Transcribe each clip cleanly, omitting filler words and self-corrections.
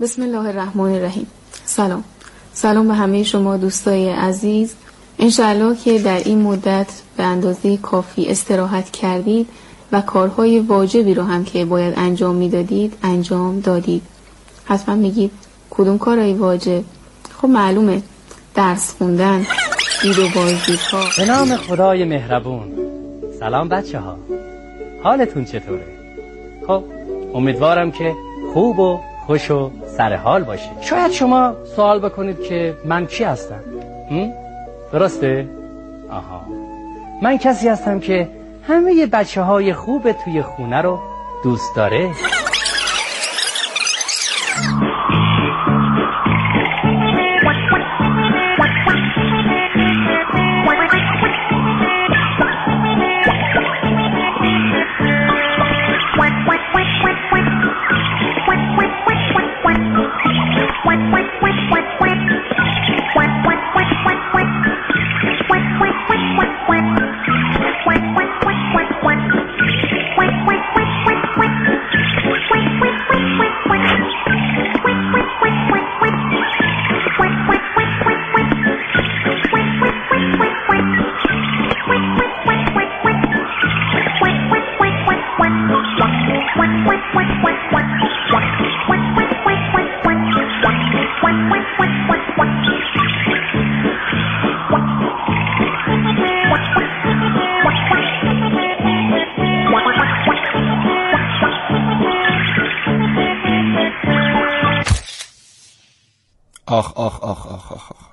بسم الله الرحمن الرحیم. سلام به همه شما دوستای عزیز. انشالله که در این مدت به اندازه کافی استراحت کردید و کارهای واجبی رو هم که باید انجام میدادید انجام دادید. حتما میگید کدوم کارهای واجب؟ خب معلومه، درس خوندن، دید و بازدیدها. به نام خدای مهربون. سلام بچه ها، حالتون چطوره؟ خب امیدوارم که خوب و خوش و سر حال باشید. شاید شما سوال بکنید که من کی هستم؟ درسته؟ آها، من کسی هستم که همه بچه های خوب توی خونه رو دوست داره.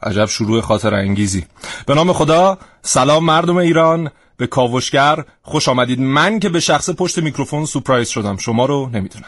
عجب شروع خاطر انگیزی. به نام خدا، سلام مردم ایران، به کاوشگر خوش آمدید. من که به شخص پشت میکروفون سورپرایز شدم، شما رو نمیدونم.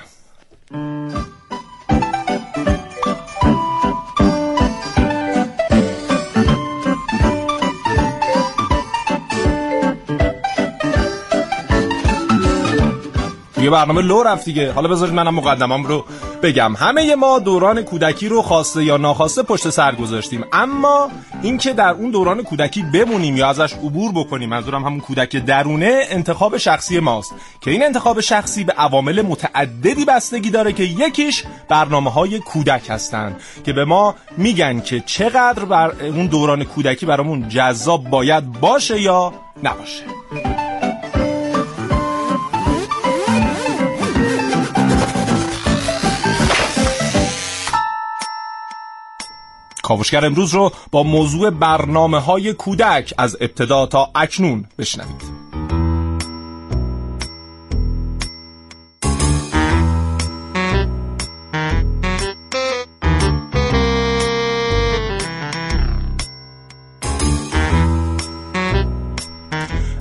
دیگه برنامه لو رفت دیگه. حالا بذارید منم مقدمم رو بگم. همه ما دوران کودکی رو خواسته یا ناخواسته پشت سر گذاشتیم، اما اینکه در اون دوران کودکی بمونیم یا ازش عبور بکنیم، منظورم همون کودک درونه، انتخاب شخصی ماست که این انتخاب شخصی به عوامل متعددی بستگی داره که یکیش برنامه‌های کودک هستن که به ما میگن که چقدر بر اون دوران کودکی برامون جذاب باید باشه یا نباشه. کاوشگر امروز رو با موضوع برنامه‌های کودک از ابتدا تا اکنون بشنوید.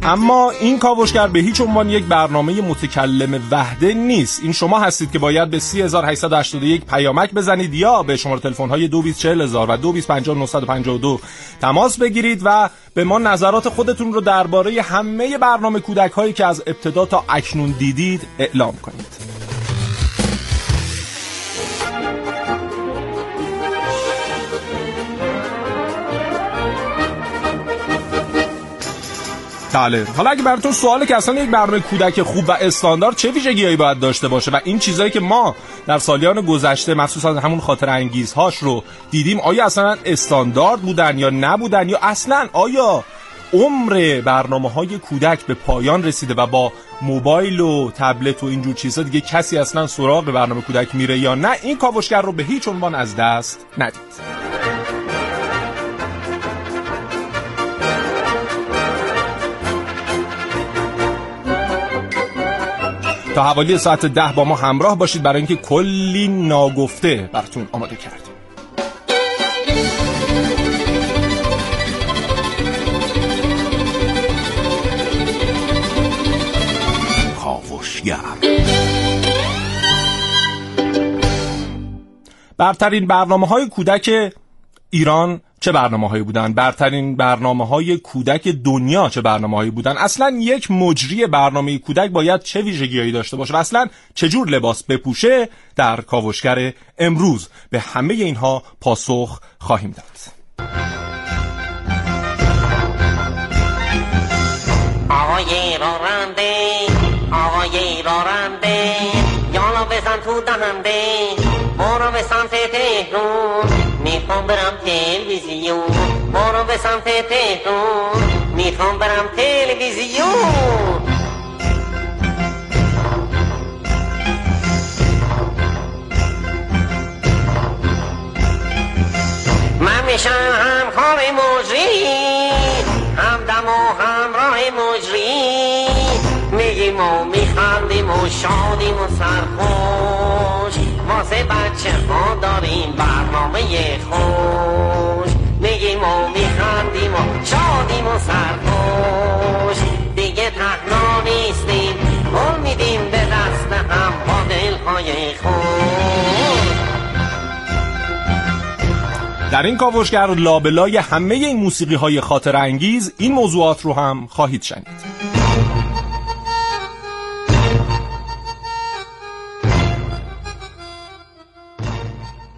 اما این کاوشگر به هیچ عنوان یک برنامه متکلم وحده نیست. این شما هستید که باید به 3881 پیامک بزنید یا به شماره تلفن‌های 224000 و 22500952 تماس بگیرید و به ما نظرات خودتون رو درباره همه برنامه کودک‌هایی که از ابتدا تا اکنون دیدید اعلام کنید. حالا اگه براتون سواله که اصلا یک برنامه کودک خوب و استاندارد چه ویژگی‌هایی باید داشته باشه و این چیزایی که ما در سالیان گذشته مخصوصا همون خاطر انگیزهاش رو دیدیم، آیا اصلا استاندارد بودن یا نبودن، یا اصلا آیا عمر برنامه‌های کودک به پایان رسیده و با موبایل و تبلت و اینجور چیزا دیگه کسی اصلا سراغ برنامه کودک میره یا نه، این کاوشگر رو به هیچ عنوان از دست ندید. تا حوالی ساعت 10 با ما همراه باشید برای اینکه کلی ناگفته براتون آماده کردیم. کاوشگر. برترین برنامه‌های کودک ایران چه برنامه‌هایی بودن؟ برترین برنامه‌های کودک دنیا چه برنامه‌هایی بودن؟ اصلاً یک مجری برنامه کودک باید چه ویژگی‌هایی داشته باشه و اصلاً چه جور لباس بپوشه؟ در کاوشگر امروز به همه اینها پاسخ خواهیم داد. آقای راننده یالا بزن تو دهنده، برو به سمت تهران میخوام برم تلویزیون، برو به سمت تهران میخوام برم تلویزیون. من میشم هم کار مجری، هم دم و هم راه مجری، میگیم و میخندیم و شادیم و سرخوش، واسه بچه ها داریم برنامه خوش، میگیم و میخندیم و شادیم و سرخوش، دیگه تنها نیستیم گل میدیم به دست هم با دلهای خوش. در این کاوشگر لابلای همه این موسیقی های خاطر انگیز این موضوعات رو هم خواهید شنید.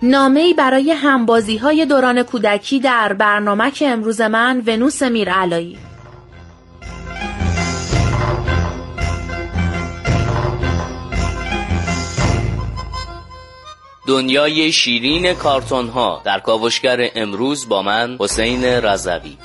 نامه‌ای برای همبازی های دوران کودکی در برنامه که امروز من ونوس میرعلایی. دنیای شیرین کارتون ها در کاوشگر امروز با من حسین رضوی.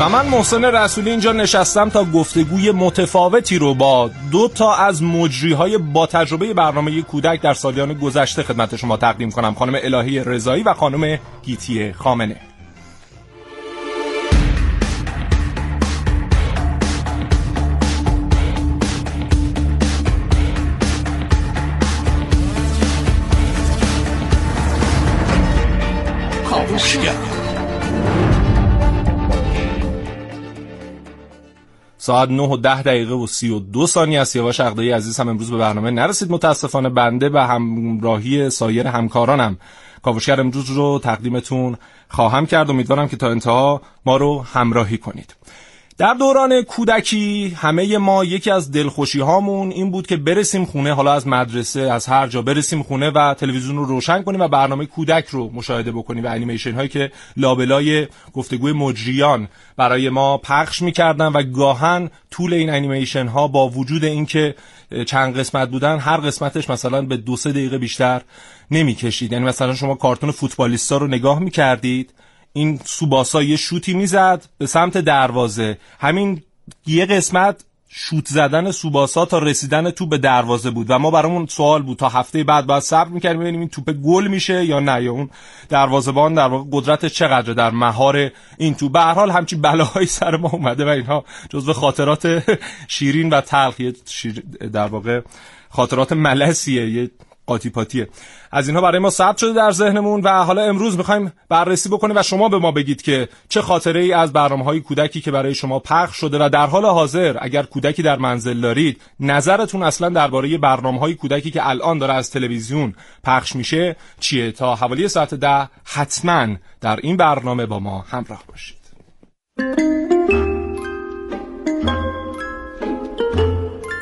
و من محسن رسولی اینجا نشستم تا گفتگوی متفاوتی رو با دو تا از مجری‌های با تجربه برنامه کودک در سالیان گذشته خدمت شما تقدیم کنم، خانم الهه رضایی و خانم گیتی خامنه. ساعت 9:10:32 از سیاواش عقدایی عزیز هم امروز به برنامه نرسید. متاسفانه بنده و همراهی سایر همکارانم کاوشگر امروز رو تقدیمتون خواهم کرد. امیدوارم که تا انتها ما رو همراهی کنید. در دوران کودکی همه ما یکی از دلخوشی هامون این بود که برسیم خونه، حالا از مدرسه از هر جا برسیم خونه و تلویزیون رو روشن کنیم و برنامه کودک رو مشاهده بکنیم و انیمیشن هایی که لابلای گفتگوی مجریان برای ما پخش می‌کردن و گاهن طول این انیمیشن ها با وجود اینکه چند قسمت بودن هر قسمتش مثلا به 2-3 دقیقه بیشتر نمی‌کشید. یعنی مثلا شما کارتون فوتبالیستا رو نگاه می‌کردید، این سوباسا یه شوتی میزد به سمت دروازه، همین یه قسمت شوت زدن سوباسا تا رسیدن توپ به دروازه بود و ما برامون سوال بود تا هفته بعد صبر می‌کردیم ببینیم این توپ گل میشه یا نه، یا اون دروازه‌بان در واقع قدرتش چقدره در مهار این توپ. به هر حال همچین بلاهایی سر ما اومده و اینها جزو خاطرات شیرین و تلخیه، در واقع خاطرات ملسیه، یه قاطی‌پاتیه. از اینها برای ما ثبت شده در ذهنمون و حالا امروز می‌خوایم بررسی بکنیم و شما به ما بگید که چه خاطره‌ای از برنامه‌های کودکی که برای شما پخش شده و در حال حاضر اگر کودکی در منزل دارید نظرتون اصلا درباره برنامه‌های کودکی که الان داره از تلویزیون پخش میشه چیه. تا حوالی ساعت 10 حتما در این برنامه با ما همراه باشید.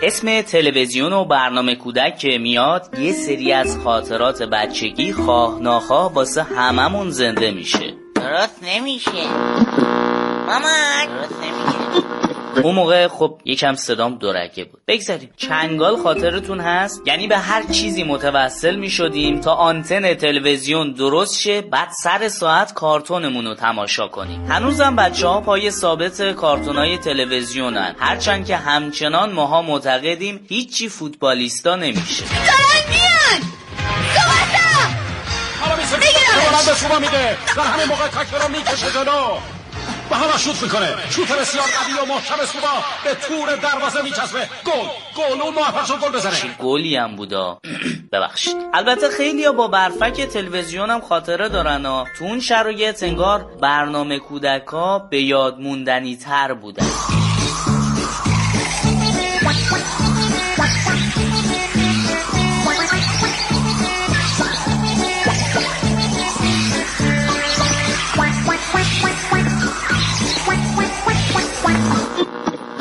اسم تلویزیون و برنامه کودک که میاد یه سری از خاطرات بچگی خواه ناخواه واسه هممون زنده میشه. درست نمیشه ماما، درست نمیشه. اون موقع خب یکم صدام درکه بود، بگذاریم. چنگال خاطرتون هست؟ یعنی به هر چیزی متوسل میشدیم تا آنتن تلویزیون درست شه، بعد سر ساعت کارتونمون رو تماشا کنیم. هنوزم بچه‌ها پای ثابت کارتونای تلویزیونن، هرچند که همچنان ماها معتقدیم هیچی فوتبالیستا نمیشه. دارن میان سواسا حالا میشه شما میده در همین موقع تکرار میکشه جلو و همه شوت میکنه، شوت بسیار قوی و محکم سوبا به تور دروازه میچسبه، گل. گل اون محفظ گل بزنه. چه گلی هم بودا. ببخشید. البته خیلیا با برفک تلویزیون هم خاطره دارن ها. تو اون شرایط انگار برنامه کودکا به یاد موندنی تر بودن.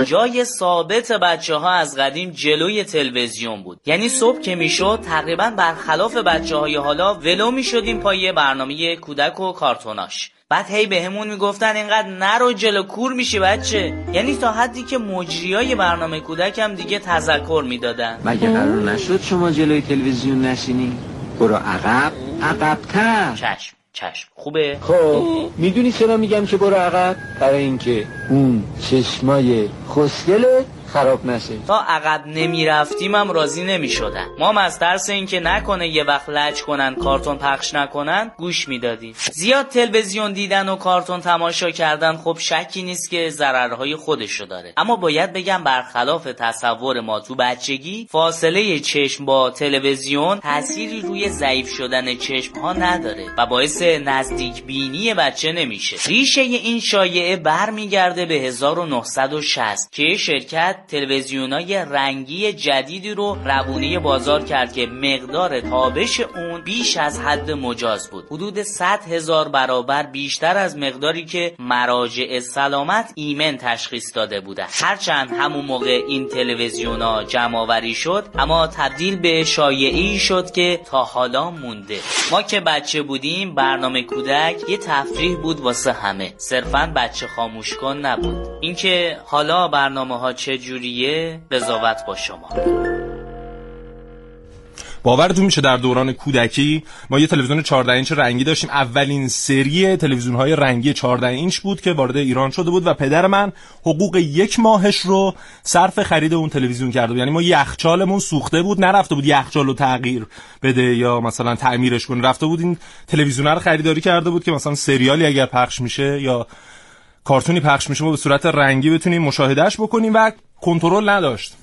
جای ثابت بچه ها از قدیم جلوی تلویزیون بود. یعنی صبح که میشد تقریبا برخلاف بچه های حالا ولو میشدیم پای برنامه کودک و کارتوناش. بعد هی بهمون میگفتن اینقدر نرو جلو کور میشی بچه. یعنی تا حدی که مجریای برنامه کودک هم دیگه تذکر میدادن. مگه قرار نشد شما جلوی تلویزیون نشینی؟ برو عقب، عقب‌تر. چشم چشم. خوبه؟ خب میدونی چرا میگم که برو عقب؟ برای اینکه اون چشمای خوشگلت خراب نشه. تا عقب نمیرفتیم هم راضی نمیشدن. ما هم از ترس اینکه نکنه یه وقت لج کنن کارتون پخش نکنن گوش میدادیم. زیاد تلویزیون دیدن و کارتون تماشا کردن خب شکی نیست که ضررهای خودشو داره، اما باید بگم برخلاف تصور ما تو بچگی فاصله چشم با تلویزیون تأثیری روی ضعیف شدن چشمها نداره و باعث نزدیک بینی بچه نمیشه. ریشه این شایعه برمیگرده به 1960 که شرکت تلویزیونای رنگی جدیدی رو روونه بازار کرد که مقدار تابش اون بیش از حد مجاز بود. حدود 100,000 برابر بیشتر از مقداری که مراجع سلامت ایمن تشخیص داده بودن. هرچند همون موقع این تلویزیونا جمع‌آوری شد اما تبدیل به شایعی شد که تا حالا مونده. ما که بچه بودیم برنامه کودک یه تفریح بود واسه همه، صرفاً بچه خاموش کن نبود. اینکه حالا برنامه‌ها چه جوریه قضاوت با شما. باورتون میشه در دوران کودکی ما یه تلویزیون 14 اینچ رنگی داشتیم. اولین سری تلویزیون‌های رنگی 14 اینچ بود که وارد ایران شده بود و پدر من حقوق 1 ماهش رو صرف خرید اون تلویزیون کرده بود. یعنی ما یخچالمون سوخته بود، نرفته بود یخچال رو تغییر بده یا مثلا تعمیرش کنه، رفته بود این تلویزیون رو خریداری کرده بود که مثلا سریالی اگر پخش میشه یا کارتونی پخش میشه ما به صورت رنگی بتونیم مشاهدهش بکنیم و کنترل نداشت.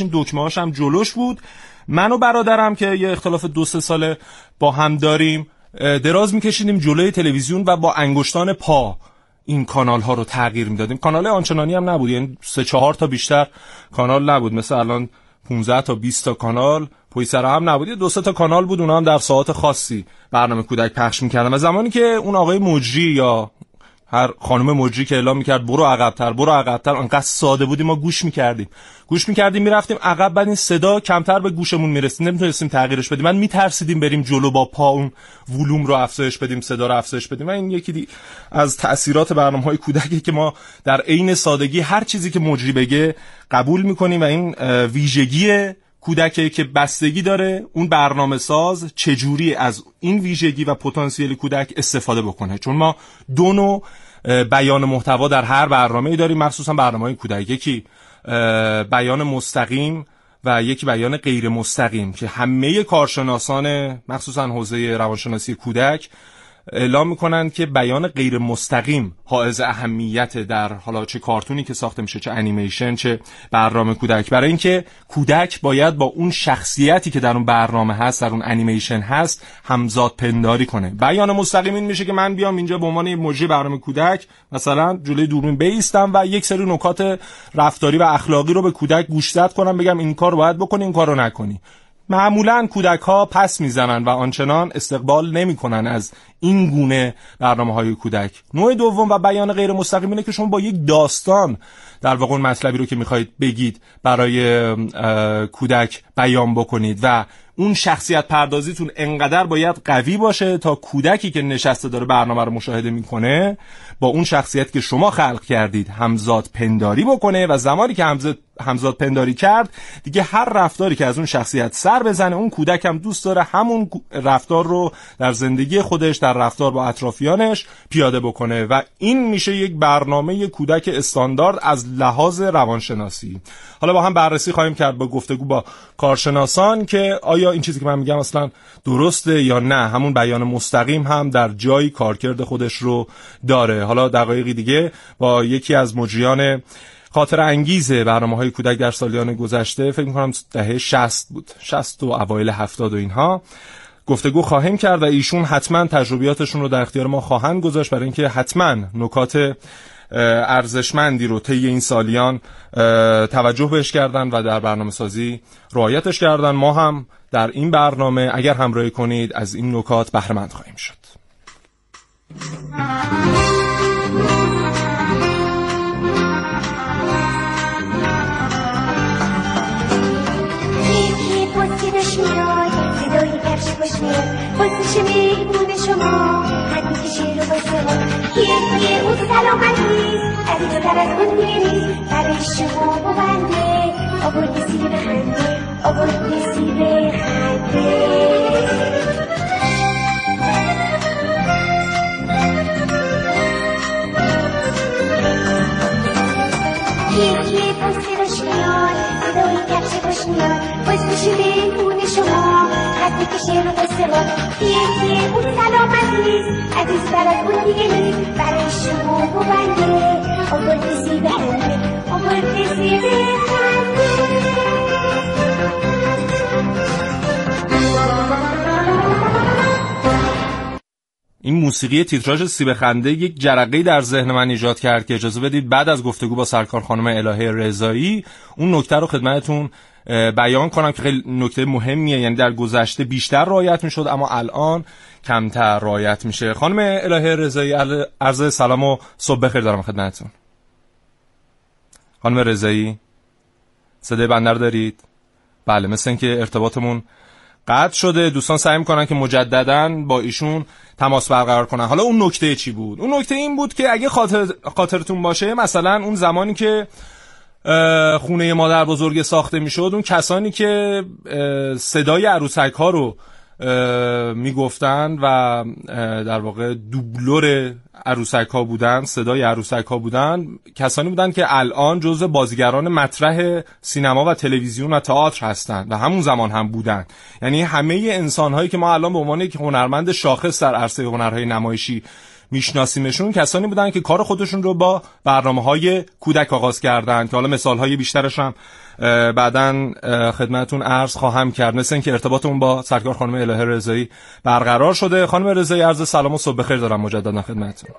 این دکمه‌هاش هم جلوش بود. من و برادرم که یه اختلاف 2-3 ساله با هم داریم دراز میکشیدیم جلوی تلویزیون و با انگشتان پا این کانال ها رو تغییر میدادیم. کانال آنچنانی هم نبود، یعنی 3-4 تا بیشتر کانال نبود، مثل الان 15 تا 20 تا کانال پای سر هم نبود، 2-3 تا کانال بود، اونا هم در ساعات خاصی برنامه کودک پخش میکردن. و زمانی که اون آقای مجری یا هر خانم مجری که اعلام میکرد برو عقب‌تر انقدر ساده بودیم ما گوش میکردیم میرفتیم عقب، بعد این صدا کمتر به گوشمون میرسید، نمیتونستیم تغییرش بدیم. من میترسیدیم بریم جلو با پا اون ولوم رو افزایش بدیم، صدا رو افزایش بدیم. و این یکی از تأثیرات برنامه‌های کودکی که ما در عین سادگی هر چیزی که مجری بگه قبول میکنیم و این ویژگی کودکی که بستگی داره اون برنامه ساز چجوری از این ویژگی و پتانسیل کودک استفاده بکنه. چون ما 2 نوع بیان محتوا در هر برنامه‌ای داریم، مخصوصا برنامه‌های کودک. یکی بیان مستقیم و یکی بیان غیر مستقیم که همه کارشناسان مخصوصا حوزه روانشناسی کودک اعلام میکنن که بیان غیر مستقیم حائز اهمیت در حالا چه کارتونی که ساخته میشه، چه انیمیشن، چه برنامه کودک، برای اینکه کودک باید با اون شخصیتی که در اون برنامه هست، در اون انیمیشن هست، همزاد پنداری کنه. بیان مستقیم این میشه که من بیام اینجا به عنوان یه مجری برنامه کودک مثلا جلوی دوربین بایستم و یک سری نکات رفتاری و اخلاقی رو به کودک گوشزد کنم، بگم این کار باید بکنی، این کارو نکنی. معمولاً کودک‌ها پس میزنن و آنچنان استقبال نمی‌کنن از این گونه برنامه‌های کودک. نوع دوم و بیان غیر مستقیم اینه که شما با یک داستان در واقع اون مطلبی رو که می‌خواید بگید برای کودک بیان بکنید و اون شخصیت پردازیتون انقدر باید قوی باشه تا کودکی که نشسته داره برنامه رو مشاهده میکنه با اون شخصیت که شما خلق کردید همزاد پنداری بکنه و زمانی که همزاد پنداری کرد دیگه هر رفتاری که از اون شخصیت سر بزنه اون کودک هم دوست داره همون رفتار رو در زندگی خودش، در رفتار با اطرافیانش پیاده بکنه و این میشه یک برنامه کودک استاندارد از لحاظ روانشناسی. حالا با هم بررسی خواهیم کرد با گفتگو با کارشناسان که آیا این چیزی که من میگم اصلا درسته یا نه. همون بیان مستقیم هم در جایی کارکرد خودش رو داره. حالا دقایقی دیگه با یکی از مجریان خاطر انگیز برنامه‌های کودک در سالیان گذشته، فکر می‌کنم دهه 60 بود، 60 و اوایل 70 و اینها، گفتگو خواهیم کرد و ایشون حتما تجربیاتشون رو در اختیار ما خواهند گذاشت برای اینکه حتما نکات ارزشمندی رو طی این سالیان توجه بهش کردن و در برنامه‌سازی رعایتش کردن. ما هم در این برنامه اگر همراهی کنید از این نکات بهره مند خواهیم شد. خوشمه واسه چه میمونه شما حد میکشه رو واسه ما یه اون سلامتی از اینجا تر از اون نیست برای شما ببنده آورد نیستی به خنده آورد نیستی به خنده یه پوستی روش میاد صدای گرچه خوش میاد باز میشه بیمون شما خط میکشه رو بسته ما یه اون سلامت نیست عزیز برد اون دیگه نیست برای شما ببنده آبردیسی به همه آبردیسی به همه. این موسیقی تیتراژ سیب خنده یک جرقه‌ای در ذهن من ایجاد کرد که اجازه بدید بعد از گفتگو با سرکار خانم الهه رضایی اون نکته رو خدمتتون بیان کنم که خیلی نکته مهمیه. یعنی در گذشته بیشتر رعایت میشد اما الان کمتر رعایت میشه. خانم الهه رضایی عرض سلام و صبح بخیر دارم خدمتتون. خانم رضایی صدای بنده رو دارید؟ بله، مثل اینکه ارتباطمون قطع شده. دوستان سعی می‌کنن که مجدداً با ایشون تماس برقرار کنن. حالا اون نکته چی بود؟ اون نکته این بود که اگه خاطرتون باشه مثلا اون زمانی که خونه مادر بزرگ ساخته میشد اون کسانی که صدای عروسک ها رو میگفتن و در واقع دوبلور عروسک ها بودن، صدای عروسک ها بودن، کسانی بودن که الان جزو بازیگران مطرح سینما و تلویزیون و تئاتر هستند و همون زمان هم بودن. یعنی همه انسان هایی که ما الان به عنوان یک هنرمند شاخص در عرصه هنرهای نمایشی میشناسیمشون کسانی بودن که کار خودشون رو با برنامه‌های کودک آغاز کردن که حالا مثال‌های بیشترش هم بعداً خدمتتون عرض خواهم کرد. مثل اینکه ارتباطمون با سرکار خانم الهه رضایی برقرار شده. خانم رضایی عرض سلام و صبح بخیر دارم مجددا خدمتتون.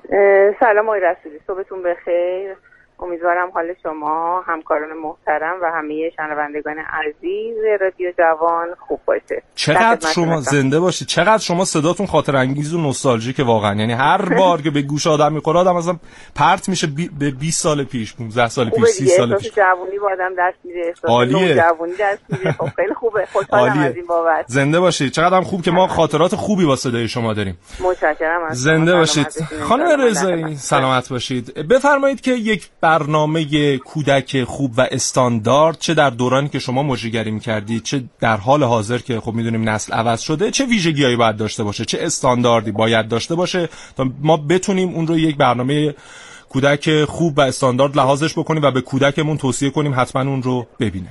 سلام آقای رسولی، صبحتون بخیر. امیدوارم حال شما، همکاران محترم و همه شنوندگان عزیز رادیو جوان خوب باشه. چقدر شما زنده باشید. چقدر شما صداتون خاطر انگیز و نوستالژیکه واقعا. یعنی هر بار که به گوش آدم میخوره آدم مثلا پرت میشه به 20 سال پیش، 15 سال پیش، 30 سال پیش. جوونی با آدم دست میده، احساس جوونی دست میده. خب خیلی خوبه. خوشحالم از این بابت. زنده باشید. چقدر هم خوب که ما خاطرات خوبی با صدای شما داریم. متشکرم از شما. زنده باشید. خانم رضایی سلامت باشید. بفرمایید که یک برنامه کودک خوب و استاندارد چه در دورانی که شما مجریگری می‌کردید چه در حال حاضر که خب می‌دونیم نسل عوض شده چه ویژگی‌هایی باید داشته باشه، چه استانداردی باید داشته باشه تا ما بتونیم اون رو یک برنامه کودک خوب و استاندارد لحاظش بکنیم و به کودکمون توصیه کنیم حتما اون رو ببینه؟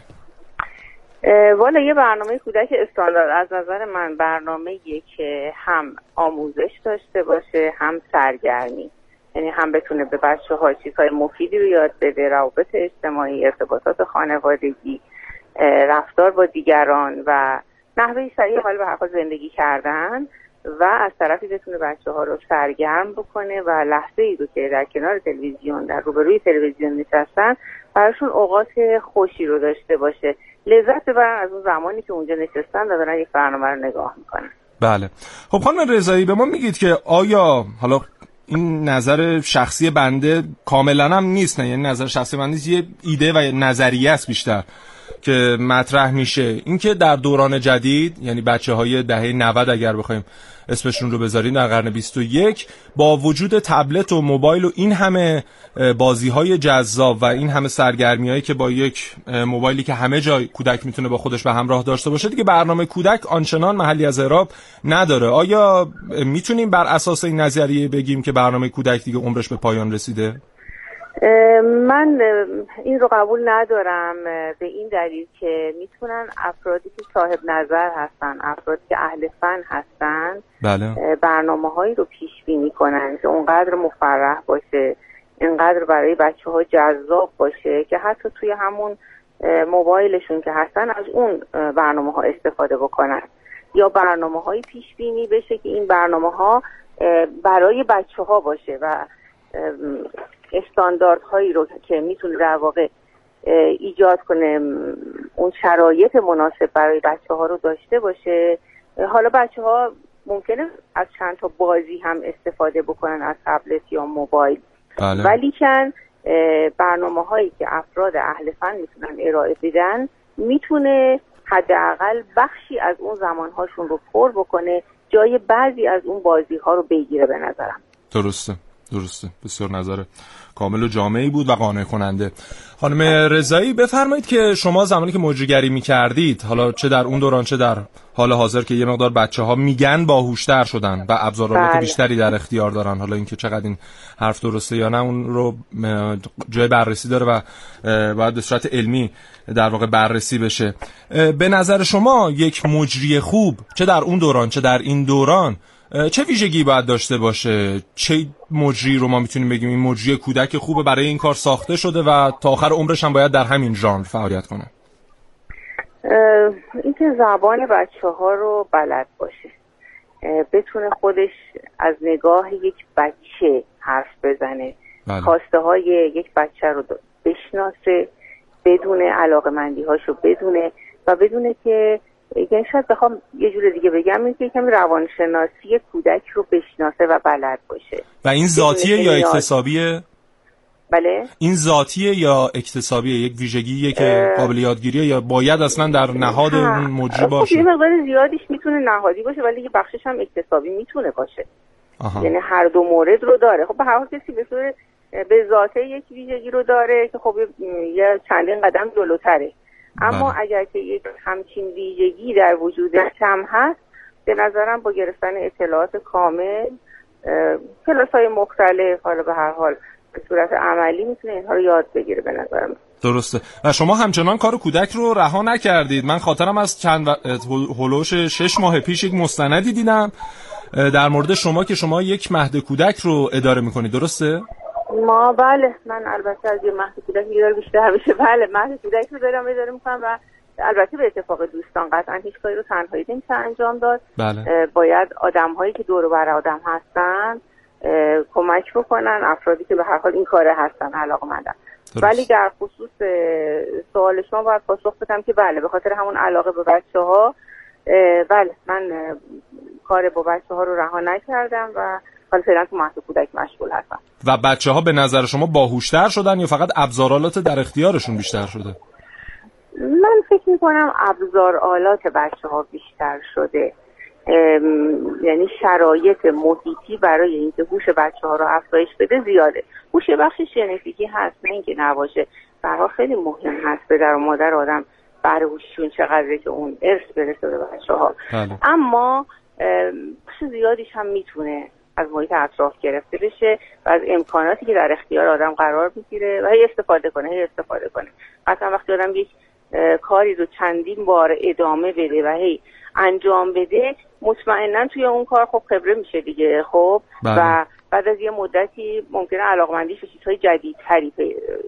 والا یه برنامه کودک استاندارد از نظر من برنامه‌ای که هم آموزش داشته باشه هم سرگرمی، یعنی هم بتونه به بچه‌ها چیزهای مفیدی رو یاد بده، روابط اجتماعی، ارتباطات خانوادگی، رفتار با دیگران و نحوه سریع حال به حقا زندگی کردن و از طرفی بتونه بچه‌ها رو سرگرم بکنه و لحظه‌ای رو که در کنار تلویزیون، در روبروی تلویزیون نشستن براشون اوقات خوشی رو داشته باشه، لذت ببرن از اون زمانی که اونجا نشستن و دارن یک برنامه رو نگاه میکنن. بله. خب خانم رضایی به ما میگید که آیا حالا این نظر شخصی بنده کاملا هم نیست، نه یعنی نظر شخصی بنده نیست، یه ایده و نظریه است بیشتر که مطرح میشه، اینکه در دوران جدید یعنی بچه‌های دهه 90 اگر بخوایم اسمشون رو بذاریم در قرن 21 با وجود تبلت و موبایل و این همه بازی‌های جذاب و این همه سرگرمی‌هایی که با یک موبایلی که همه جای کودک میتونه با خودش به همراه داشته باشه دیگه برنامه کودک آنچنان محلی از اعراب نداره. آیا میتونیم بر اساس این نظریه بگیم که برنامه کودک دیگه عمرش به پایان رسیده؟ من این رو قبول ندارم به این دلیل که میتونن افرادی که صاحب نظر هستن، افرادی که اهل فن هستن، بله، برنامه هایی رو پیش بینی کنن که اونقدر مفرح باشه، اینقدر برای بچه ها جذاب باشه که حتی توی همون موبایلشون که هستن از اون برنامه ها استفاده بکنن، یا برنامه هایی پیش بینی بشه که این برنامه ها برای بچه ها باشه و استانداردهایی رو که میتونه در واقع ایجاد کنه اون شرایط مناسب برای بچه ها رو داشته باشه. حالا بچه ها ممکنه از چند تا بازی هم استفاده بکنن از تبلت یا موبایل، ولیکن برنامه هایی که افراد اهل فن میتونن ارائه بدن میتونه حداقل بخشی از اون زمانهاشون رو پر بکنه، جای بعضی از اون بازی‌ها رو بگیره. به نظرم درسته. بسیار نظر کامل و جامعی بود و قانع کننده. خانم رضایی بفرمایید که شما زمانی که مجریگری می‌کردید، حالا چه در اون دوران چه در حال حاضر که یه مقدار بچه‌ها میگن باهوش‌تر شدن و ابزارات بیشتری در اختیار دارن، حالا اینکه چقدر این حرف درسته یا نه اون رو جای بررسی داره و باید به صورت علمی در واقع بررسی بشه. به نظر شما یک مجری خوب چه در اون دوران چه در این دوران چه ویژگی باید داشته باشه؟ چه مجری رو ما میتونیم بگیم این مجری کودک خوبه، برای این کار ساخته شده و تا آخر عمرش هم باید در همین ژانر فعالیت کنه؟ اینکه زبان بچه‌ها رو بلد باشه، بتونه خودش از نگاه یک بچه حرف بزنه، خواسته های یک بچه رو بشناسه، بدون علاقه‌مندی‌هاشو بدونه و بدونه که یعنی شاید بخوام یه جور دیگه بگم این که کمی روانشناسی کودک رو بشناسه و بلد باشه. و این ذاتیه یا اکتسابیه؟ بله؟ این ذاتیه یا اکتسابیه؟ یک ویژگیه که قابل یادگیریه یا باید اصلا در نهاد اون موجی باشه؟ یه مقدار زیادیش میتونه نهادی باشه ولی یه بخشش هم اکتسابی میتونه باشه. یعنی هر دو مورد رو داره. خب به هر حال کسی به ذاته یک ویژگی رو داره که خب یه چندین قدم جلوتره. اما اگر که یک همچین ویژگی در وجود کم هست، به نظرم با گرفتن اطلاعات کامل، کلاس‌های مختلف، حالا به هر حال به صورت عملی میتونه اینها رو یاد بگیره. به نظرم درسته. و شما همچنان کار کودک رو رها نکردید. من خاطرم از چند هولوش 6 ماه پیش یک مستندی دیدم در مورد شما که شما یک مهد کودک رو اداره میکنید، درسته؟ ما بله، من البته از یه مهد کودک میگذار بیشتر بشه. بله، مهد کودک رو دارم اداره میکنم و البته به اتفاق دوستان قطعا هیچ کاری رو تنهایی نمیشه انجام داد. بله. باید آدم هایی که دور و بر آدم هستن کمک بکنن، افرادی که به هر حال این کاره هستن علاقه‌مندن. ولی در خصوص سوال شما باید پاسخ بدم که بله، به خاطر همون علاقه به بچه‌ها، بله من کار با بچه‌ها رو رها نکردم و حالا فعلا تو مهد کودک مشغول هستن. و بچه‌ها به نظر شما باهوش‌تر شدن یا فقط ابزارالات در اختیارشون بیشتر شده؟ من فکر می‌کنم ابزارالات بچه‌ها بیشتر شده. یعنی شرایط محیطی برای اینکه هوش بچه‌ها رو افزایش بده زیاده. هوش بخش ژنتیکی هست، نه اینکه نباشه. برای خیلی مهم هست پدر و مادر آدم برای هوششون چقدره که اون ارث برسه به بچه‌ها. اما بخش زیادیش هم میتونه از محیط اطراف گرفته بشه و از امکاناتی که در اختیار آدم قرار میگیره و هی استفاده کنه. مثلا وقتی آدم یک کاری رو چندین بار ادامه بده و هی انجام بده، مطمئنا توی اون کار خب خبره میشه دیگه. خب و بعد از یه مدتی ممکنه علاقه‌مندیش به چیزهای جدیدتری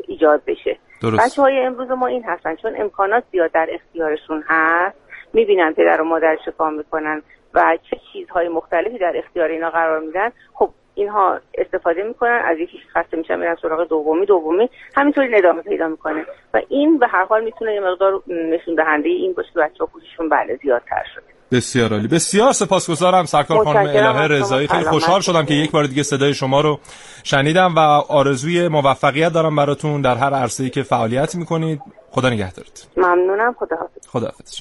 ایجاد بشه. بچه‌های امروز ما این هستن، چون امکانات زیاد در اختیارشون هست، میبینن پدر و مادر چه کار میکنن و چه چیزهای مختلفی در اختیار اینا قرار میدن. خب اینها استفاده میکنن، از یکیش خسته میشن میرن سراغ دومی، همینطوری ادامه پیدا میکنه و این به هر حال میتونه یه مقدار نشون دهنده این باشه که بچه‌ها خوششون بله زیادتر شده. بسیار عالی. بسیار سپاسگزارم سرکار خانم الهه رضایی. خیلی خوشحال شدم که یک بار دیگه صدای شما رو شنیدم و آرزوی موفقیت دارم براتون در هر عرصه‌ای که فعالیت میکنید. خدا نگهدارت. ممنونم. خداحافظ. خداحافظ.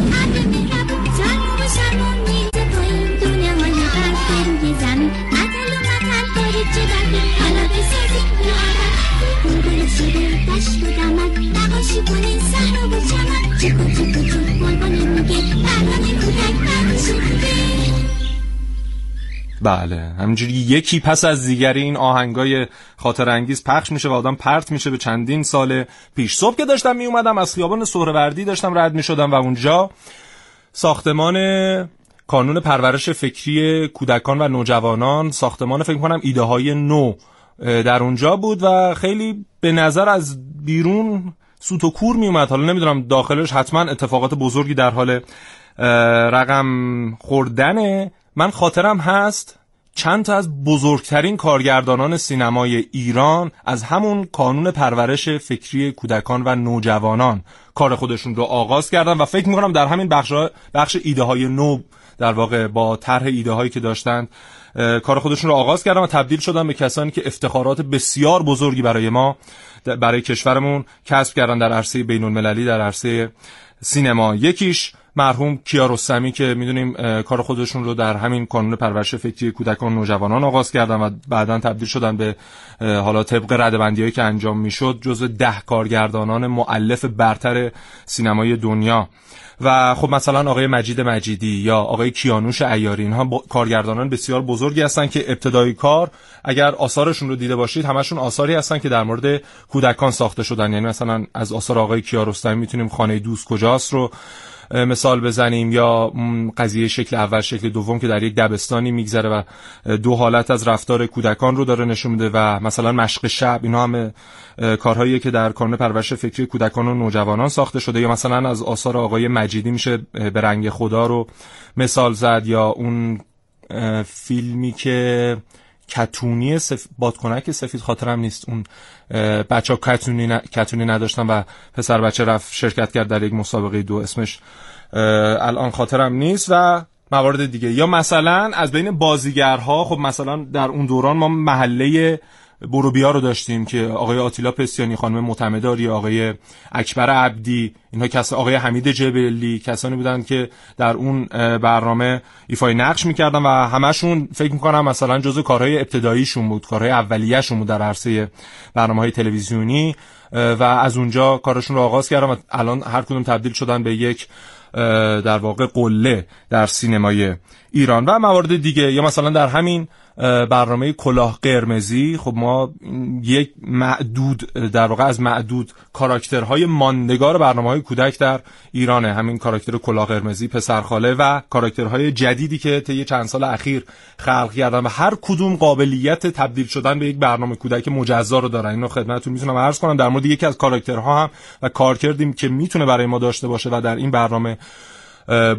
عبر مهربون زرمون و شرمون میزه پایین دونه های برد روی زمین مطل و مطل داره چه درده حالا بسازیم یا آدم بلبل شده دشت و دمک نقاشی کنه صحرا و چمن چکو بله. همینجوری یکی پس از دیگری این آهنگای خاطر انگیز پخش میشه و آدم پرت میشه به چندین سال پیش. صبح که داشتم میومدم از خیابان سهروردی داشتم رد میشدم و اونجا ساختمان کانون پرورش فکری کودکان و نوجوانان، ساختمان فکر کنم ایده های نو در اونجا بود و خیلی به نظر از بیرون سوت و کور می اومد. حالا نمیدونم داخلش حتما اتفاقات بزرگی در حال رقم خوردنه. من خاطرم هست چند تا از بزرگترین کارگردانان سینمای ایران از همون کانون پرورش فکری کودکان و نوجوانان کار خودشون رو آغاز کردن و فکر میکنم در همین بخش ایده های نو در واقع با طرح ایده هایی که داشتند کار خودشون رو آغاز کردن و تبدیل شدن به کسانی که افتخارات بسیار بزرگی برای ما، برای کشورمون کسب کردن در عرصه بین المللی، در عرصه سینما. یکیش مرحوم کیارستمی که میدونیم کار خودشون رو در همین کانون پرورش فکری کودکان و نوجوانان آغاز کردن و بعداً تبدیل شدن به حالا طبق ردبندی‌هایی که انجام میشد جزو 10 کارگردانان مؤلف برتر سینمای دنیا. و خب مثلا آقای مجید مجیدی یا آقای کیانوش ایاری، اینها کارگردانان بسیار بزرگی هستن که ابتدای کار اگر آثارشون رو دیده باشید همشون آثاری هستن که در مورد کودکان ساخته شدن. یعنی مثلا از آثار آقای کیارستمی میتونیم خانه دوست کجاست رو مثال بزنیم، یا قضیه شکل اول شکل دوم که در یک دبستانی میگذره و 2 حالت از رفتار کودکان رو داره نشون میده، و مثلا مشق شب. اینا هم کارهایی که در کانون پرورش فکری کودکان و نوجوانان ساخته شده. یا مثلا از آثار آقای مجیدی میشه به رنگ خدا رو مثال زد، یا اون فیلمی که کتونی بادکنک سفید خاطرم نیست، اون بچه ها کتونی نداشتن و پسر بچه رفت شرکت کرد در یک مسابقه دو، اسمش الان خاطرم نیست، و موارد دیگه. یا مثلا از بین بازیگرها، خب مثلا در اون دوران ما محله بروبیا رو داشتیم که آقای آتیلا پسیانی، خانم معتمداری، آقای اکبر عبدی، اینها آقای حمید جبلی کسانی بودند که در اون برنامه ایفای نقش می‌کردن و همشون فکر می‌کنم مثلا جزو کارهای ابتداییشون بود، کارهای اولیه‌شون بود در عرصه برنامه‌های تلویزیونی و از اونجا کارشون رو آغاز کردن و الان هر کدوم تبدیل شدن به یک در واقع قله در سینمای ایران و موارد دیگه. یا مثلا در همین برنامه کلاه قرمزی، خب ما یک معدود در واقع از معدود کاراکترهای ماندگار برنامه‌های کودک در ایرانه، همین کاراکتر کلاه قرمزی، پسرخاله و کاراکترهای جدیدی که طی چند سال اخیر خلق کردن و هر کدوم قابلیت تبدیل شدن به یک برنامه کودک مجزا رو دارن. اینو خدمتتون میتونم عرض کنم. در مورد یکی از کاراکترها هم و کارکردیم که میتونه برای ما داشته باشه و در این برنامه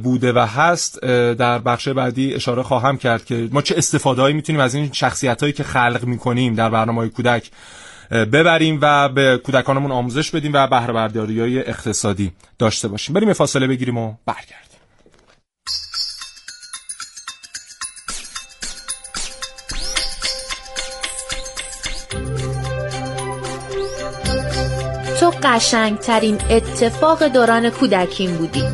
بوده و هست، در بخش بعدی اشاره خواهم کرد که ما چه استفاده‌هایی میتونیم از این شخصیت‌هایی که خلق می‌کنیم در برنامه‌های کودک ببریم و به کودکانمون آموزش بدیم و بهره برداری‌های اقتصادی داشته باشیم. بریم فاصله بگیریم و برگردیم. تو قشنگ‌ترین اتفاق دوران کودکیم بودی.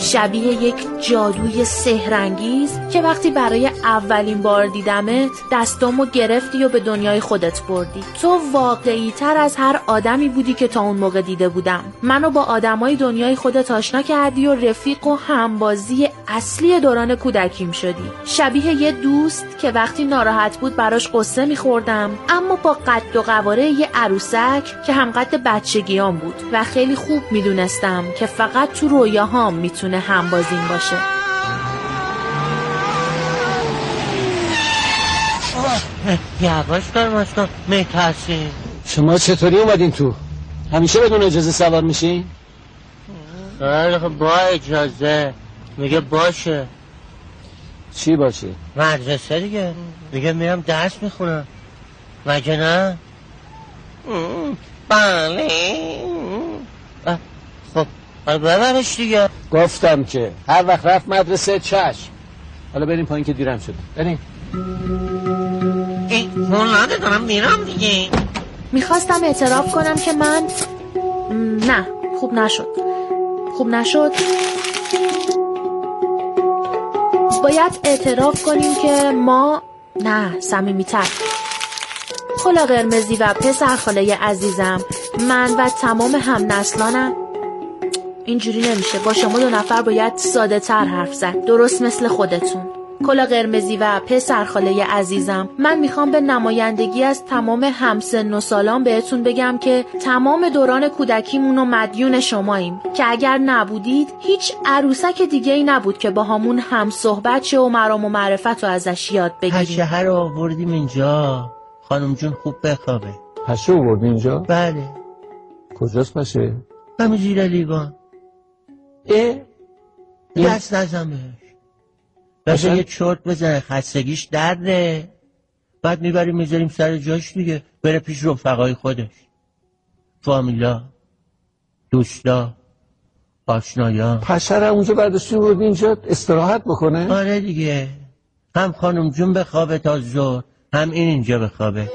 شبیه یک جادوی سحرانگیز که وقتی برای اولین بار دیدمت دستامو گرفتی و به دنیای خودت بردی. تو واقعی تر از هر آدمی بودی که تا اون موقع دیده بودم. منو با آدمای دنیای خودت آشنا کردی و رفیق و همبازی اصلی دوران کودکیم شدی. شبیه یه دوست که وقتی ناراحت بود براش قصه میخوردم، اما با قد و قواره یه عروسک که همقد بچگیام بود و خیلی خوب میدونستم که فقط تو رویاهام میتونه همبازیم باشه. یواش کار کن، میترسیم. شما چطوری اومدین تو؟ همیشه بدون اجازه سوار میشین؟ خیلی خب، با اجازه. میگه باشه. چی باشه؟ مدرسه دیگه. میگه میرم درس میخونم، مگه نه؟ بله. خب ببرش دیگه. گفتم که هر وقت رفت مدرسه چشم. حالا بریم پایین که دیرم شده. بریم. ای مولاده دارم میرم دیگه. میخواستم اعتراف کنم که من نه، خوب نشد. باید اعتراف کنیم که ما نه، صمیمیتر. کلاه قرمزی و پسرخاله عزیزم، من و تمام هم نسلانم، اینجوری نمیشه. با شما 2 نفر باید ساده تر حرف زد، درست مثل خودتون. کلاه قرمزی و پسرخاله عزیزم، من میخوام به نمایندگی از تمام همسن و سالان بهتون بگم که تمام دوران کودکیمون و مدیون شماییم، که اگر نبودید هیچ عروسک دیگه‌ای نبود که با همون هم صحبت شه و مرام و معرفت رو ازش یاد بگیریم. پشه رو آوردیم اینجا. خانم جون خوب بخوابه. پشه آوردیم اینجا؟ بله. کجاست پشه؟ همین زیر لیوان. دست نزمش، مثلا یه چرت بزنه خستگیش درده، بعد میبریم میذاریم سر جاش دیگه، بره پیش رفقای خودش، فامیلا، دوستا، آشنایا. پسرم اونجا برداشتی بود اینجا استراحت بکنه؟ آره دیگه، هم خانم جون بخوابه تا ظهر، هم این اینجا بخوابه.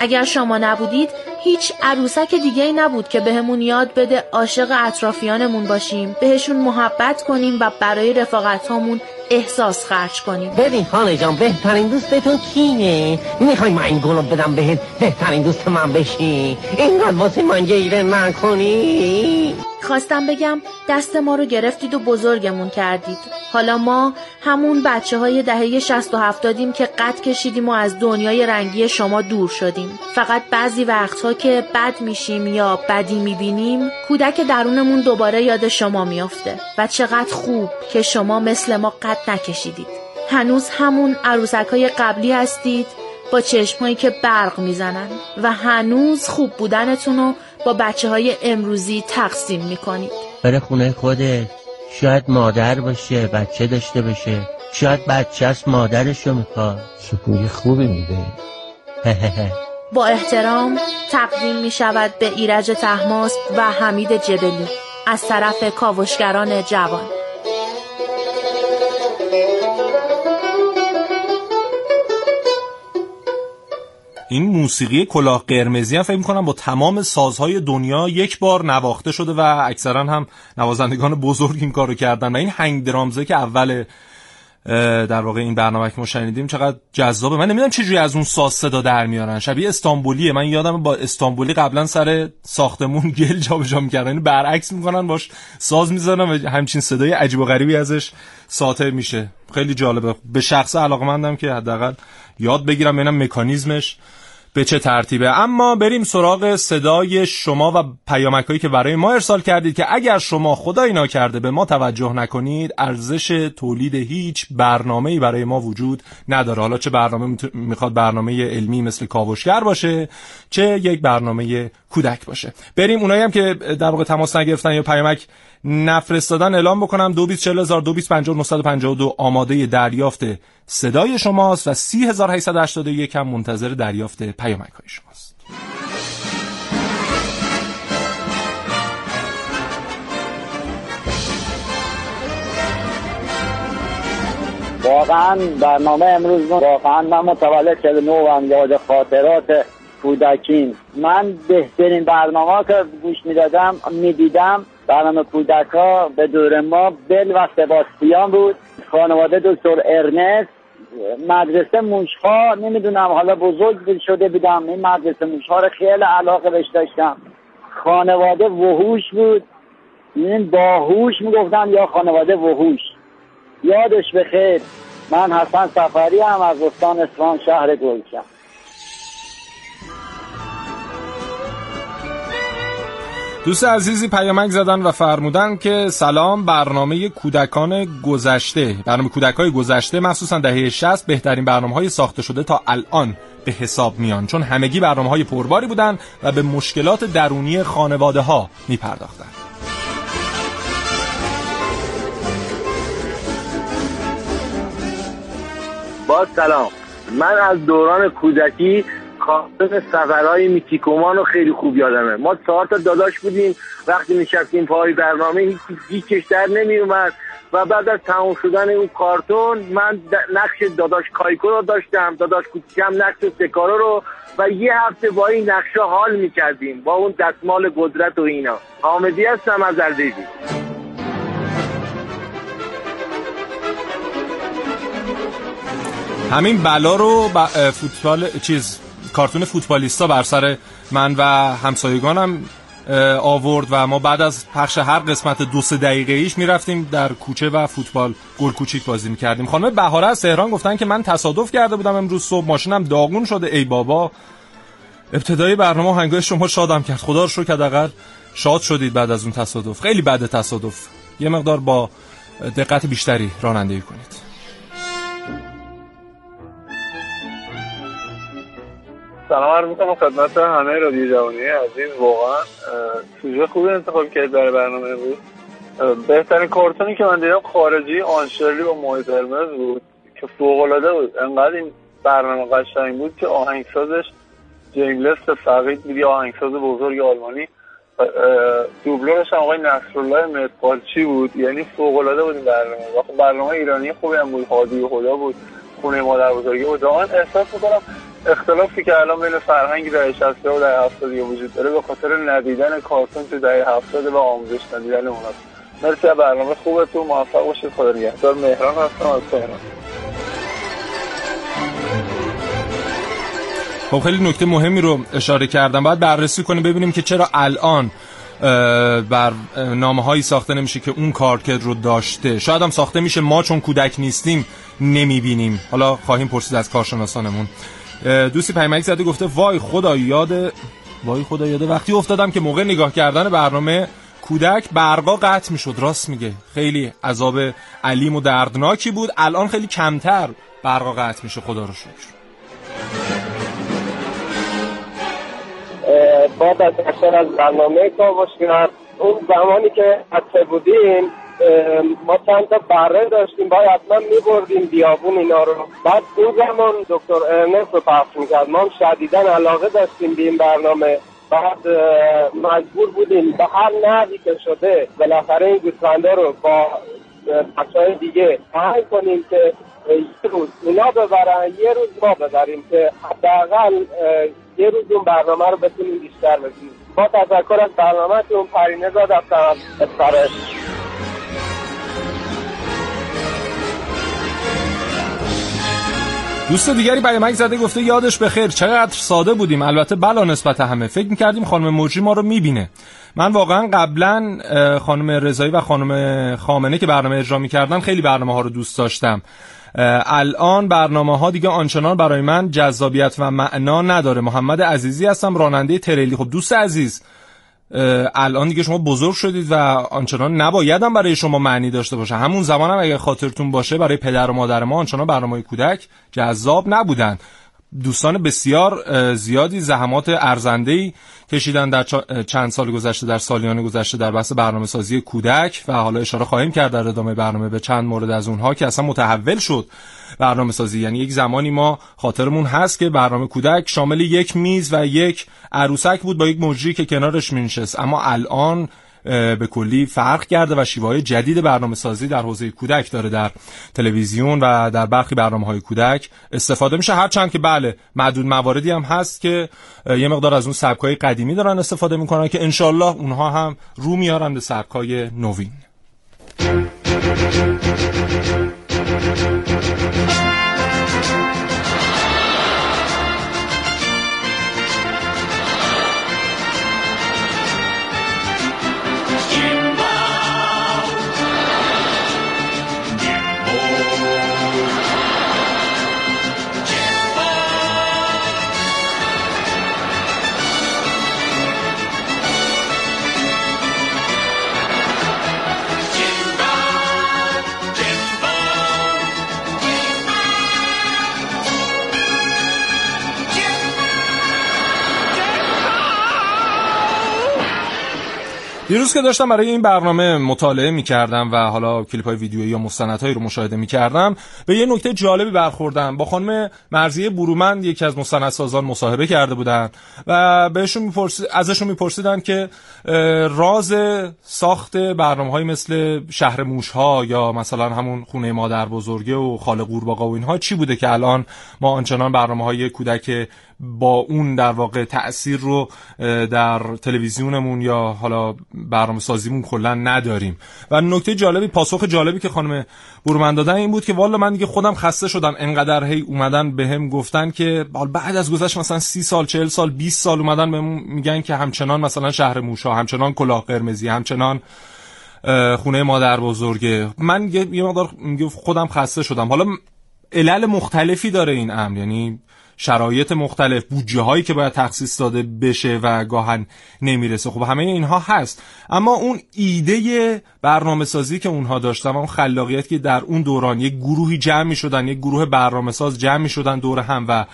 اگر شما نبودید هیچ عروسک دیگه‌ای نبود که بهمون یاد بده عاشق اطرافیانمون باشیم، بهشون محبت کنیم و برای رفاقتامون احساس خرج کنیم. ببین خاله جان، بهترین دوستتون کیه؟ میخوای من این گلو بدم بهت بهترین دوست من بشی؟ اینقدر واسه من گیره نکنی. خواستم بگم دست ما رو گرفتید و بزرگمون کردید. حالا ما همون بچه‌های دهه 60 و 70یم که قد کشیدیم و از دنیای رنگی شما دور شدیم. فقط بعضی وقت‌ها که بد میشیم یا بدی میبینیم، کودک درونمون دوباره یاد شما میافته. و چقدر خوب که شما مثل ما قد نکشیدید. هنوز همون عروسک‌های قبلی هستید با چشمایی که برق میزنن و هنوز خوب بودنتون رو با بچه‌های امروزی تقسیم میکنید. بره خونه خودت، شاید مادر باشه، بچه داشته باشه، شاید بچه است مادرشو میخواد. چه بوی خوبی میده. با احترام تقدیم میشود به ایرج طهماسب و حمید جبلی از طرف کاوشگران جوان. این موسیقی کلاه قرمزی هم فکر می‌کنم با تمام سازهای دنیا یک بار نواخته شده و اکثرا هم نوازندگان بزرگ این کارو کردن. و این هنگ درامزه که اول در واقع این برنامه که ما شنیدیم چقدر جذابه. من نمیدونم چه جوری از اون ساز صدا در میارن، شبیه استانبولیه. من یادم با استانبولی قبلا سر ساختمون گل جابجا می‌کردن، اینو برعکس می‌کنن، باش ساز می‌زنن و همچین صدای عجیب و غریبی ازش ساطع میشه. خیلی جالبه. به شخص علاقه‌مندم که حداقل یاد بگیرم ببینم مکانیزمش به چه ترتیبه. اما بریم سراغ صدای شما و پیامک‌هایی که برای ما ارسال کردید که اگر شما خدای نکرده به ما توجه نکنید ارزش تولید هیچ برنامه‌ای برای ما وجود نداره. حالا چه برنامه میخواد برنامه علمی مثل کاوشگر باشه، چه یک برنامه کودک باشه. بریم اونایی هم که در واقع تماس نگرفتن یا پیامک نفرستادن اعلام بکنم. 224000250952 آماده دریافت صدای شماست و 30881 هم منتظر دریافت پیامک های شماست. واقعا برنامه امروز واقعا من متولد 49 هم، یاد خاطرات کودکیم. من بهترین برنامه که گوش میدادم میدیدم برنامه کودک‌ها به دور ما بل و سباستیان بود، خانواده دکتر ارنست، مدرسه موش‌ها. نمیدونم حالا بزرگ شده بودم این مدرسه موش‌ها رو خیلی علاقه بهش داشتم. خانواده وحوش بود، این باهوش میگفتم یا خانواده وحوش. یادش بخیر. من حسن سفری هم از استان اصفهان شهر گلشن. دوست عزیزی پیامک زدن و فرمودن که سلام، برنامه کودکان گذشته، برنامه کودکای گذشته مخصوصا دهه 60 بهترین برنامه‌های ساخته شده تا الان به حساب میان، چون همگی برنامه‌های پرباری بودن و به مشکلات درونی خانواده‌ها می‌پرداختن. با سلام، من از دوران کودکی خاطر سفرهای میتیکومان رو خیلی خوب یادمه. ما 4 تا داداش بودیم، وقتی میشستیم پای برنامه هیچ کشتر نمیومد و بعد از تمام شدن اون کارتون من نقش داداش کایکو رو داشتم، داداش کوچیکم نقش سکارو رو، و یه هفته با این نقشه حال میکردیم با اون دستمال قدرت و اینا. حامدی هستم از اردبیل. همین بلا رو فوتبال کارتون فوتبالیستا بر سر من و همسایگانم آورد و ما بعد از پخش هر قسمت 2-3 دقیقه ایش میرفتیم در کوچه و فوتبال گل کوچیک بازی میکردیم. خانم بهاره از تهران گفتن که من تصادف کرده بودم امروز صبح، ماشینم داغون شده. ای بابا، ابتدای برنامه هنگام شما شادم کرد. خدا رو شکر حداقل شاد شدید بعد از اون تصادف. خیلی بعد تصادف یه مقدار با دقت بیشتری رانندگی کنید. سلام عرض می‌کنم خدمت همه رادیو جوانی عزیز. واقعا سوژه خوبی انتخاب کردید برای برنامه بود. بهترین کارتونی که من دیدم خارجی آنشرلی با ماهی قرمز بود که فوق‌العاده بود. انقدر این برنامه قشنگ بود که آهنگسازش جیملس فقید بود، آهنگساز بزرگ آلمانی. دوبلورش هم آقای نصرالله مدپالچی بود. یعنی فوق‌العاده بود این برنامه. واقعا برنامه ایرانی خوبی هم بود. هادی خدا بود، خونه مادربزرگی بود. واقعا احساس می‌کنم اختلافی که الان بین فرهنگ دهه 60 و دهه 70 وجود داره به خاطر ندیدن کارتون تو دهه 70 و آموزش ندیدن اونها. مرسی، برنامه خوبه، تو موفق باشید. خدا نگهدار. مهران هستم از تهران. خب خیلی نکته مهمی رو اشاره کردم. باید بررسی کنیم ببینیم که چرا الان بر نامه‌هایی ساخته نمیشه که اون کارکرد رو داشته. شاید هم ساخته میشه، ما چون کودک نیستیم نمیبینیم. حالا خواهیم پرسید از کارشناسانمون. دوستی پیمک زده گفته وای خدا یاده وقتی افتادم که موقع نگاه کردن برنامه کودک برقا قطع میشد. راست میگه، خیلی عذاب علیم و دردناکی بود. الان خیلی کمتر برقا قطع میشه، خدا رو شکر. بعد از تشکر از برنامه کاوشگر، اون زمانی که بچه بودیم ما چند تا بره داشتیم، باید حتما میبردیم بیابون اینا رو. بعد اون زمان دکتر ارنست رو پخش میکرد، ما هم شدیداً علاقه داشتیم به این برنامه. بعد مجبور بودیم به هر نحوی که شده بالاخره این گوسفندا رو با بچه‌های دیگه سعی کنیم که یه روز اونا ببرن، یه روز ما ببریم، که حداقل یه روز اون برنامه رو بتونیم بیشتر ببینیم. با تذکر از برنامه که اون پرینه زاد افترم از دوست دیگری برای مک زده گفته یادش بخیر، چقدر ساده بودیم. البته بلا نسبت همه فکر میکردیم خانم مجری ما رو میبینه. من واقعا قبلا خانم رضایی و خانم خامنه که برنامه اجرا میکردن خیلی برنامه ها رو دوست داشتم. الان برنامه ها دیگه آنچنان برای من جذابیت و معنا نداره. محمد عزیزی هستم، راننده تریلی. خب دوست عزیز، الان دیگه شما بزرگ شدید و آنچنان نبایدم برای شما معنی داشته باشه. همون زمان هم اگه خاطرتون باشه برای پدر و مادر ما آنچنان برنامه‌های کودک جذاب نبودن. دوستان بسیار زیادی زحمات ارزنده‌ای کشیدن در چند سال گذشته، در سالیان گذشته، در بحث برنامه‌سازی کودک و حالا اشاره خواهیم کرد در ادامه برنامه به چند مورد از اونها که اصلا متحول شد برنامه‌سازی. یعنی یک زمانی ما خاطرمون هست که برنامه کودک شامل یک میز و یک عروسک بود با یک مجری که کنارش می‌نشست، اما الان به کلی فرق کرده و شیوه‌های جدید برنامه‌سازی در حوزه کودک داره در تلویزیون و در برخی برنامه‌های کودک استفاده میشه. هرچند که بله معدود مواردی هم هست که یه مقدار از اون سبک‌های قدیمی دارن استفاده میکنن که انشالله اونها هم رو میارن به سبک‌های نوین. دیروز که داشتم برای این برنامه مطالعه می‌کردم و حالا کلیپ‌های ویدیویی یا مستندهایی رو مشاهده می‌کردم، به یه نکته جالبی برخوردم. با خانم مرضیه برومند یکی از مستندسازان مصاحبه کرده بودن و ازشون می‌پرسیدن که راز ساخت برنامه‌هایی مثل شهر موش‌ها یا مثلا همون خونه مادر بزرگه و خاله قورباغه و اینها چی بوده که الان ما آنچنان برنامه‌های کودک با اون در واقع تأثیر رو در تلویزیونمون یا حالا برنامه سازیمون کلا نداریم. و نکته جالبی، پاسخ جالبی که خانم برومند دادن این بود که والا من دیگه خودم خسته شدم، انقدر هی اومدن بهم گفتن که بعد از گذشت مثلا 30 سال، 40 سال، 20 سال اومدن بهم میگن که همچنان مثلا شهر موشا، همچنان کلاه قرمزی، همچنان خونه مادر بزرگه. من یه مقدار خودم خسته شدم. حالا علل مختلفی داره این امر، یعنی شرایط مختلف، بودجه هایی که باید تخصیص داده بشه و گاهن نمیرسه. خب همه اینها هست، اما اون ایده برنامه سازی که اونها داشتن، اون خلاقیت که در اون دوران یک گروهی جمع می شدن، یک گروه برنامه ساز جمع می شدن دور هم و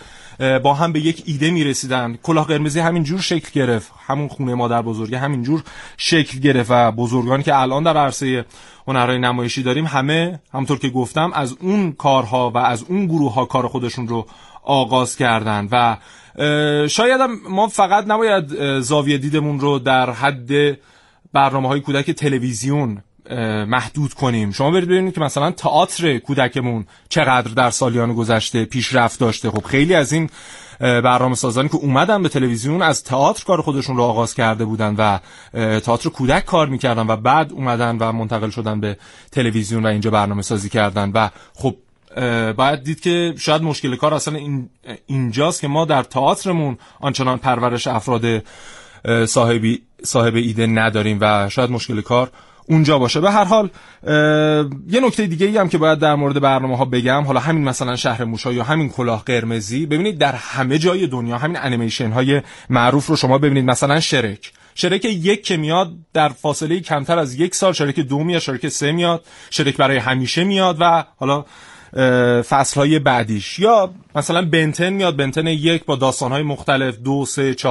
با هم به یک ایده میرسیدن. کلاه قرمزی همینجور شکل گرفت، همون خونه مادر بزرگه همینجور شکل گرفت و بزرگانی که الان در عرصه هنرهای نمایشی داریم همه همونطور که گفتم از اون کارها و از اون گروه ها کار خودشون رو آغاز کردن. و شاید ما فقط نباید زاویه دیدمون رو در حد برنامه‌های کودک تلویزیون محدود کنیم. شما برید ببینید که مثلا تئاتر کودکمون چقدر در سالیان گذشته پیشرفت داشته. خب خیلی از این برنامه‌سازانی که اومدن به تلویزیون از تئاتر کار خودشون رو آغاز کرده بودن و تئاتر کودک کار می‌کردن و بعد اومدن و منتقل شدن به تلویزیون و اینجا برنامه‌سازی کردن. و خب باید دید که شاید مشکل کار اصلا اینجاست که ما در تئاترمون آنچنان پرورش افراد صاحب ایده نداریم و شاید مشکل کار اونجا باشه. به هر حال یه نکته دیگه ای هم که باید در مورد برنامه ها بگم، حالا همین مثلا شهر موش‌ها یا همین کلاه قرمزی، ببینید در همه جای دنیا همین انیمیشن های معروف رو شما ببینید، مثلا شرک یک که میاد در فاصله کمتر از یک سال، شرک دو میاد، شرک سه میاد، شرک برای همیشه میاد و حالا فصلهای بعدیش. یا مثلا بنتن میاد، بنتن یک با داستانهای مختلف، 2، 3، 4،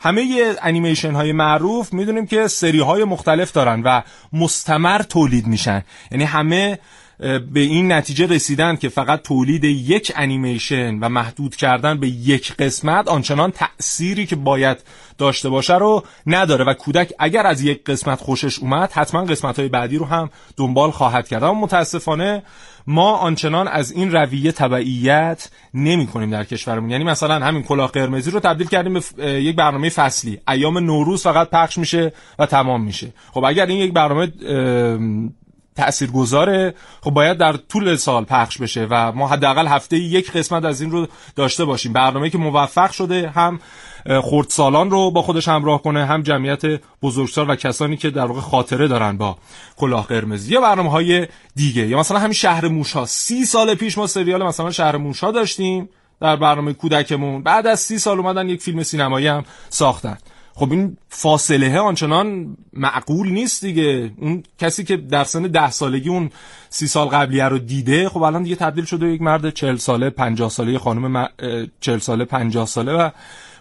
همه یه انیمیشن های معروف میدونیم که سری های مختلف دارن و مستمر تولید میشن. یعنی همه به این نتیجه رسیدن که فقط تولید یک انیمیشن و محدود کردن به یک قسمت آنچنان تأثیری که باید داشته باشه رو نداره و کودک اگر از یک قسمت خوشش اومد حتما قسمت‌های بعدی رو هم دنبال خواهد کرد. اما متاسفانه ما آنچنان از این رویه تبعیت نمی‌کنیم در کشورمون. یعنی مثلا همین کلاه قرمزی رو تبدیل کردیم به یک برنامه فصلی، ایام نوروز فقط پخش میشه و تمام میشه. خب اگر این یک برنامه تأثیرگذاره خب باید در طول سال پخش بشه و ما حداقل هفته یک قسمت از این رو داشته باشیم. برنامه‌ای که موفق شده هم خردسالان رو با خودش همراه کنه، هم جمعیت بزرگسال و کسانی که در واقع خاطره دارن با کلاه قرمزی. یا برنامه‌های دیگه، یا مثلا همین شهر موش‌ها، 30 سال پیش ما سریال مثلا شهر موش‌ها داشتیم در برنامه کودکمون، بعد از 30 سال اومدن یک فیلم سینمایی هم ساختن. خب این فاصله آنچنان معقول نیست دیگه. اون کسی که در سن 10 سالگی اون 30 سال قبلیه رو دیده، خب الان دیگه تبدیل شده یک مرد 40 ساله، 50 ساله، خانم 40 ساله، 50 ساله و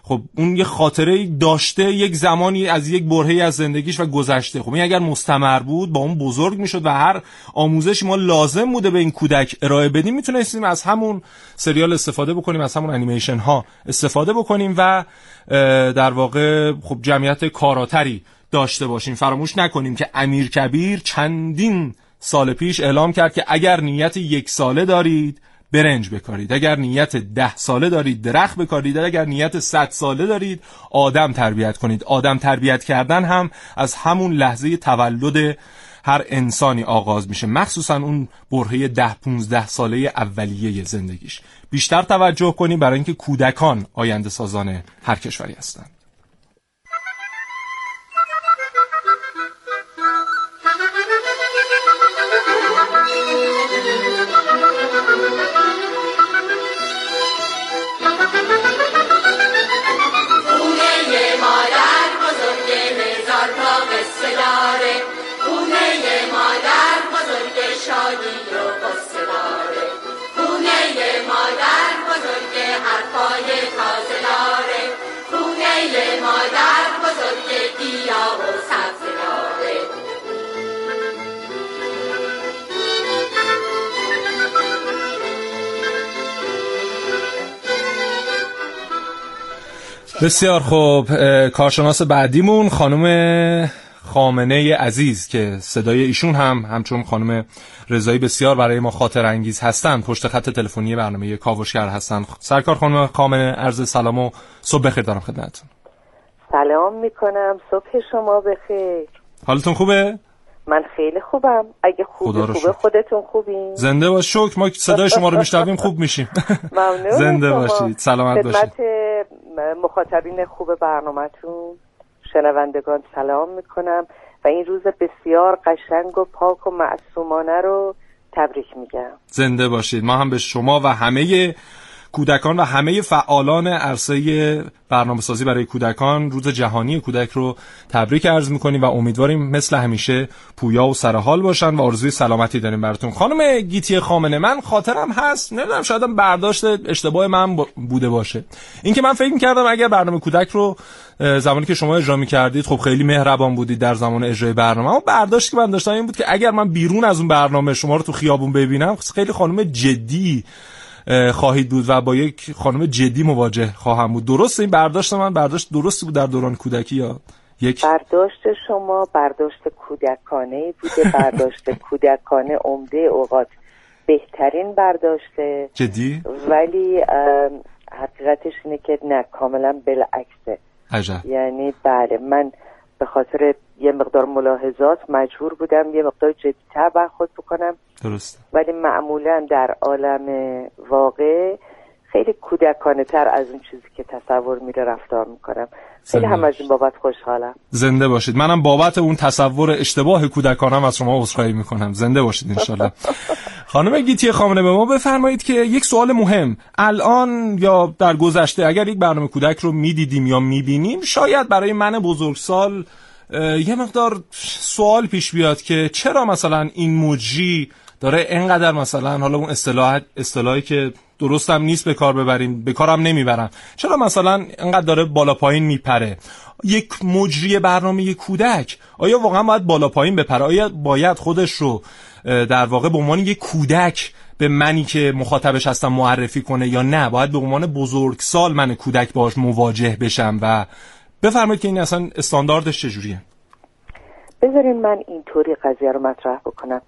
خب اون یه خاطره داشته یک زمانی از یک برهه‌ای از زندگیش و گذشته. خب این اگر مستمر بود با اون بزرگ میشد و هر آموزشی ما لازم بوده به این کودک ارائه بدیم میتونستیم از همون سریال استفاده بکنیم، از همون انیمیشن ها استفاده بکنیم و در واقع خب جمعیت کاراتری داشته باشیم. فراموش نکنیم که امیر کبیر چندین سال پیش اعلام کرد که اگر نیت 1 ساله دارید برنج بکارید، اگر نیت 10 ساله دارید درخت بکارید، اگر نیت 100 ساله دارید آدم تربیت کنید. آدم تربیت کردن هم از همون لحظه تولد هر انسانی آغاز میشه، مخصوصا اون برهه 10-15 ساله اولیه زندگیش. بیشتر توجه کنید برای اینکه کودکان آینده سازان هر کشوری هستند. بسیار خوب. کارشناس بعدیمون خانم خامنه عزیز که صدای ایشون هم همچون خانم رضایی بسیار برای ما خاطر انگیز هستن، پشت خط تلفنی برنامه کاوشگر هستن. سرکار خانم خامنه، عرض سلام و صبح بخیر دارم خدمتتون. سلام میکنم، صبح شما بخیر. حالتون خوبه؟ من خیلی خوبم. اگه خوبه خودتون خوبین؟ زنده باش. شکر، ما صدای شما رو میشنویم خوب میشیم. ممنون. زنده باشید، سلامت باشید. خدمت مخاطبین خوب برنامه‌تون، شنوندگان سلام میکنم و این روز بسیار قشنگ و پاک و معصومانه رو تبریک میگم. زنده باشید. ما هم به شما و همه کودکان و همه فعالان عرصه برنامه‌سازی برای کودکان روز جهانی کودک رو تبریک عرض می‌کنیم و امیدواریم مثل همیشه پویا و سرحال باشن و آرزوی سلامتی داریم براتون. خانم گیتی خامنه، من خاطرم هست، نمیدونم شاید برداشت اشتباه من بوده باشه، اینکه من فکر می‌کردم اگر برنامه کودک رو زمانی که شما اجرا می‌کردید خب خیلی مهربان بودید در زمان اجرای برنامه، اما برداشتی که من داشتم این بود که اگر من بیرون از اون برنامه شما رو تو خیابون ببینم خیلی خانم جدی خواهید بود و با یک خانم جدی مواجه خواهم بود. درسته این برداشت من؟ برداشت درستی بود در دوران کودکی یا یک برداشت شما برداشت کودکانه بوده؟ برداشت کودکانه عمده اوقات بهترین برداشته جدی، ولی حقیقتش اینه که نه، کاملا بالعکسه. عجب. یعنی بله، من به خاطر یه مقدار ملاحظات مجبور بودم یه مقدار جدی‌تر برخورد بکنم. درست. ولی معمولا در عالم واقع خیلی کودکانه تر از اون چیزی که تصور میره رفتار میکنم. خیلی هم از این بابت خوشحالم. زنده باشید. منم بابت اون تصور اشتباه کودکانم از شما عذرخواهی میکنم. زنده باشید انشالله. خانم گیتی خامنه، به ما بفرمایید که یک سوال مهم، الان یا در گذشته اگر یک برنامه کودک رو میدیدیم یا میبینیم، شاید برای من بزرگسال یه مقدار سوال پیش بیاد که چرا مثلا این موجی داره اینقدر، مثلا حالا اون اصطلاحی که درستم نیست به کار ببریم، به کارم نمیبرم، چرا مثلا اینقدر داره بالا پایین میپره؟ یک مجری برنامه یک کودک آیا واقعا باید بالا پایین بپره؟ آیا باید خودش رو در واقع به عنوان یک کودک به منی که مخاطبش هستم معرفی کنه یا نه باید به عنوان بزرگسال من کودک باهاش مواجه بشم؟ و بفرمایید که این اصلا استانداردش چجوریه؟ بذارین من اینطوری قضیه رو مطرح بکنم.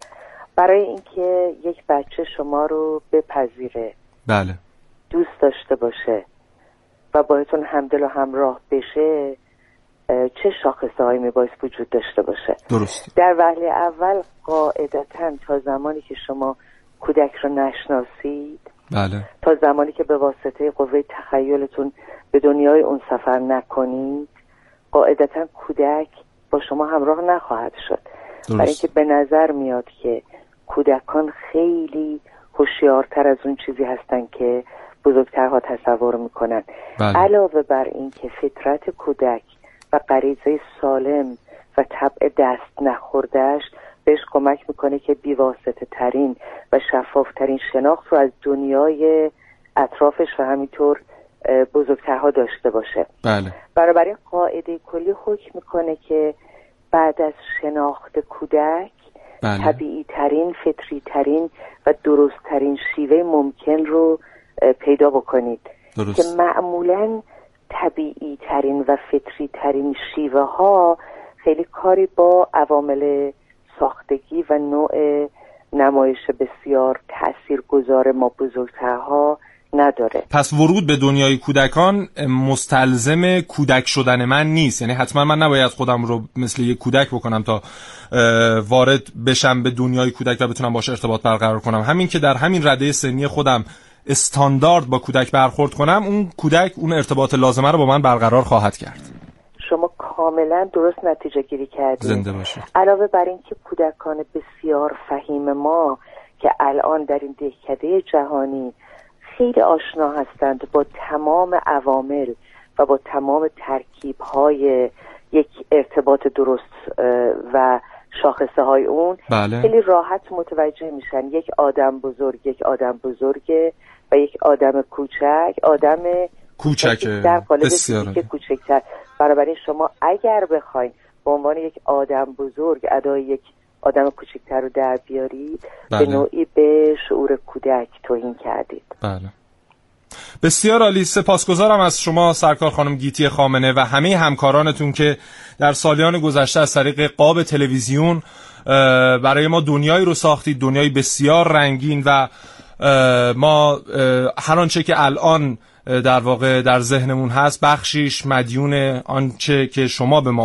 برای اینکه یک بچه شما رو بپذیره، بله، دوست داشته باشه و باهاتون همدل و همراه بشه، چه شاخصه‌هایی میباید وجود داشته باشه؟ درست. در وهله اول قاعدتاً تا زمانی که شما کودک رو نشناسید، بله، تا زمانی که به واسطه قوه تخیلتون به دنیای اون سفر نکنید، قاعدتاً کودک با شما همراه نخواهد شد. درست. برای اینکه به نظر میاد که کودکان خیلی هوشیارتر از اون چیزی هستن که بزرگترها تصور میکنن. بله. علاوه بر این که فطرت کودک و غریزه سالم و طبع دست نخوردهش بهش کمک میکنه که بیواسطه ترین و شفاف ترین شناخت رو از دنیای اطرافش و همینطور بزرگترها داشته باشه. بله. برابر این قاعده کلی حکم میکنه که بعد از شناخت کودک، بله، طبیعی ترین، فطری ترین و درست ترین شیوه ممکن رو پیدا بکنید. درست. که معمولاً طبیعی ترین و فطری ترین شیوه ها خیلی کاری با عوامل ساختگی و نوع نمایش بسیار تاثیرگذار ما بزرگترها نداره. پس ورود به دنیای کودکان مستلزم کودک شدن من نیست، یعنی حتما من نباید خودم رو مثل یک کودک بکنم تا وارد بشم به دنیای کودک و بتونم باهاش ارتباط برقرار کنم. همین که در همین رده سنی خودم استاندارد با کودک برخورد کنم، اون کودک اون ارتباط لازمه رو با من برقرار خواهد کرد. شما کاملا درست نتیجه گیری کردید. زنده باشید. علاوه بر این که کودکان بسیار فهیم ما که الان در این دهکده جهانی خیلی آشنا هستند با تمام عوامل و با تمام ترکیب‌های یک ارتباط درست و شاخصه های اون، بله، خیلی راحت متوجه میشن یک آدم بزرگ یک آدم بزرگه و یک آدم کوچک آدم کوچکه. در قالب که کوچکتر. بنابراین شما اگر بخواید به عنوان یک آدم بزرگ ادای یک آدم کوچکتر رو در بیارید، بله، به نوعی به شعور کودک توهین کردید. بله. بسیار عالی. سپاسگزارم از شما سرکار خانم گیتی خامنه و همه همکارانتون که در سالیان گذشته از طریق قاب تلویزیون برای ما دنیایی رو ساختید، دنیایی بسیار رنگین و ما هر آنچه که الان در واقع در ذهنمون هست بخشیش مدیون آنچه که شما به ما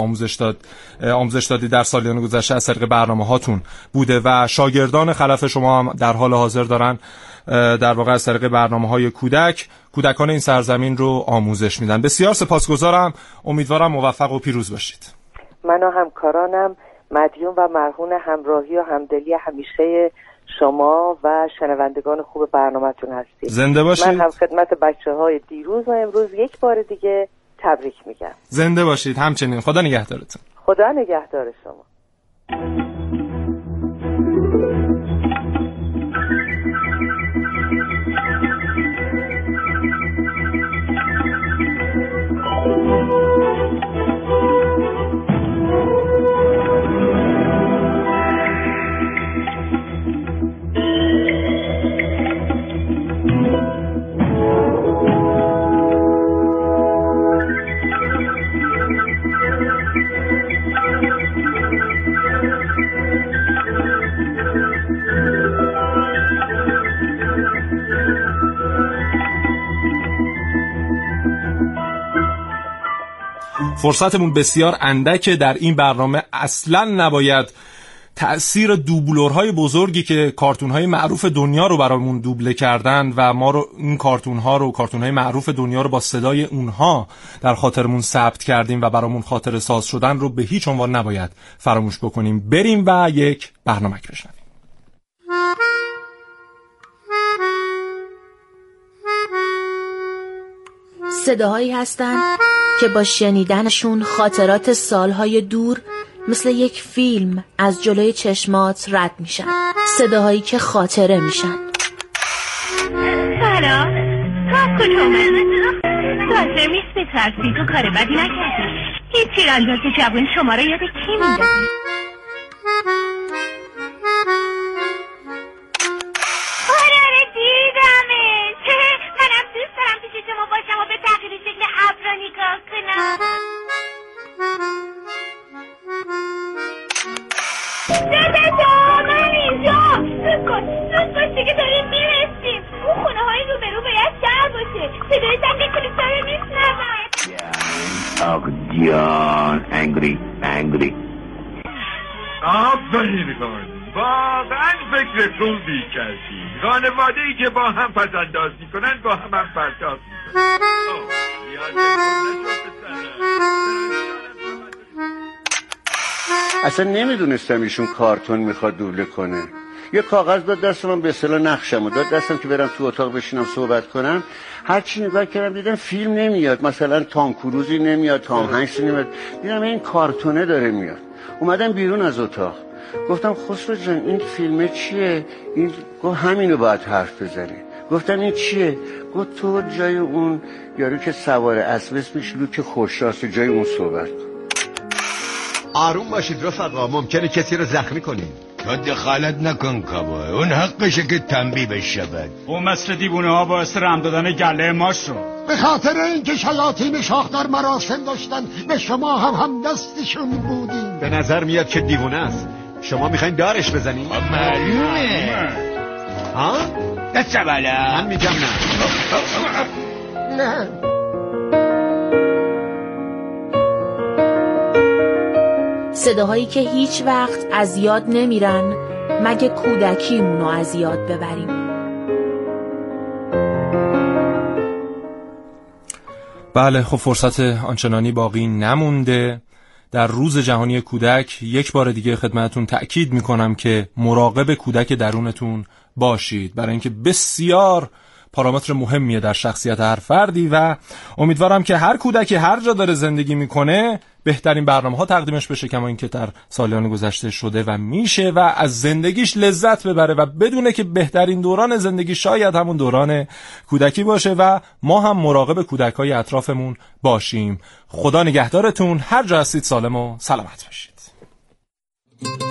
آموزش دادید در سالیان گذشته از طریق برنامه هاتون بوده و شاگردان خلف شما هم در حال حاضر دارن در واقع از طریق برنامه های کودکان این سرزمین رو آموزش میدن. بسیار سپاسگزارم. امیدوارم موفق و پیروز باشید. من و همکارانم مدیون و مرهون همراهی و همدلی همیشه شما و شنوندگان خوب برنامه‌تون هستید. زنده باشید. من هم خدمت بچه‌های دیروز و امروز یک بار دیگه تبریک میگم. زنده باشید. همچنین خدا نگهدارتون. خدا نگهدار شما. فرصتمون بسیار اندکه در این برنامه، اصلاً نباید تأثیر دوبلورهای بزرگی که کارتونهای معروف دنیا رو برامون دوبله کردن و ما رو این کارتونها رو، کارتونهای معروف دنیا رو با صدای اونها در خاطرمون ثبت کردیم و برامون خاطره ساز شدن رو به هیچ عنوان نباید فراموش بکنیم. بریم و یک برنامه بشنویم. صداهایی هستند که با شنیدنشون خاطرات سالهای دور مثل یک فیلم از جلوی چشمات رد میشن، صداهایی که خاطره میشن. سارا، تو از کجا اومدی؟ لازم نیست میترسی، تو کار بدی نکردی. این تیرانداز جوان شما را یاد کی میندازی؟ آره دیدمش، منم دوست دارم پیش شما باشم و به تغییر شکل ابرا نگاه کنم. دادا جا من اینجا، سوز کن دیگه داریم میرسیم. اون خونه های روبرو باید شهر باشه، صدای تقیق کلیسا رو میشنوم. آقدیان انگری آفرین، واقعا فکر خوبی کردی. خانواده ای که با هم پسنداز میکنن با هم پرتاز میکنن. اصلا نمیدونستم ایشون کارتون میخواد دوبله کنه. یه کاغذ داد دستم، به اصطلاح نقشمو داد دستم که برم تو اتاق بشینم صحبت کنم. هر چی نگاه کردم دیدم فیلم نمیاد، مثلا تام کروزی نمیاد، تام هنکس نمیاد، دیدم این کارتونه داره میاد. اومدم بیرون از اتاق، گفتم خسرو جان این فیلمه چیه؟ این گفت همینو باید حرف بزنی. گفتم این چیه؟ گفت تو جای اون یارو که سوار اسب میشه لوک خوش‌راست، جای اون صحبت. آروم باشید رفقا، ممکنه کسی رو زخمی کنیم. تو دخالت نکن کبا، اون حقشه که تنبیه بشه. بعد اون مثل دیوونه ها باعث رم دادن گله ماش رو. به خاطر اینکه شیاطین شاخ در مراسم داشتن به شما هم دستشون بودیم. به نظر میاد که دیوونه است. شما میخواین دارش بزنی؟ معلومه. ها؟ دست بالا. من میگم نه. صداهایی که هیچ وقت از یاد نمیرن، مگه کودکیمونو از یاد ببریم. بله، خب فرصت آنچنانی باقی نمونده. در روز جهانی کودک یک بار دیگه خدمتتون تأکید میکنم که مراقب کودک درونتون باشید، برای اینکه بسیار پارامتر مهمیه در شخصیت هر فردی و امیدوارم که هر کودکی هر جا داره زندگی میکنه بهترین برنامه‌ها تقدیمش بشه، کما اینکه در سالیان گذشته شده و میشه، و از زندگیش لذت ببره و بدونه که بهترین دوران زندگی شاید همون دوران کودکی باشه و ما هم مراقب کودکای اطرافمون باشیم. خدا نگهدارتون، هر جا هستید سالم و سلامت باشید.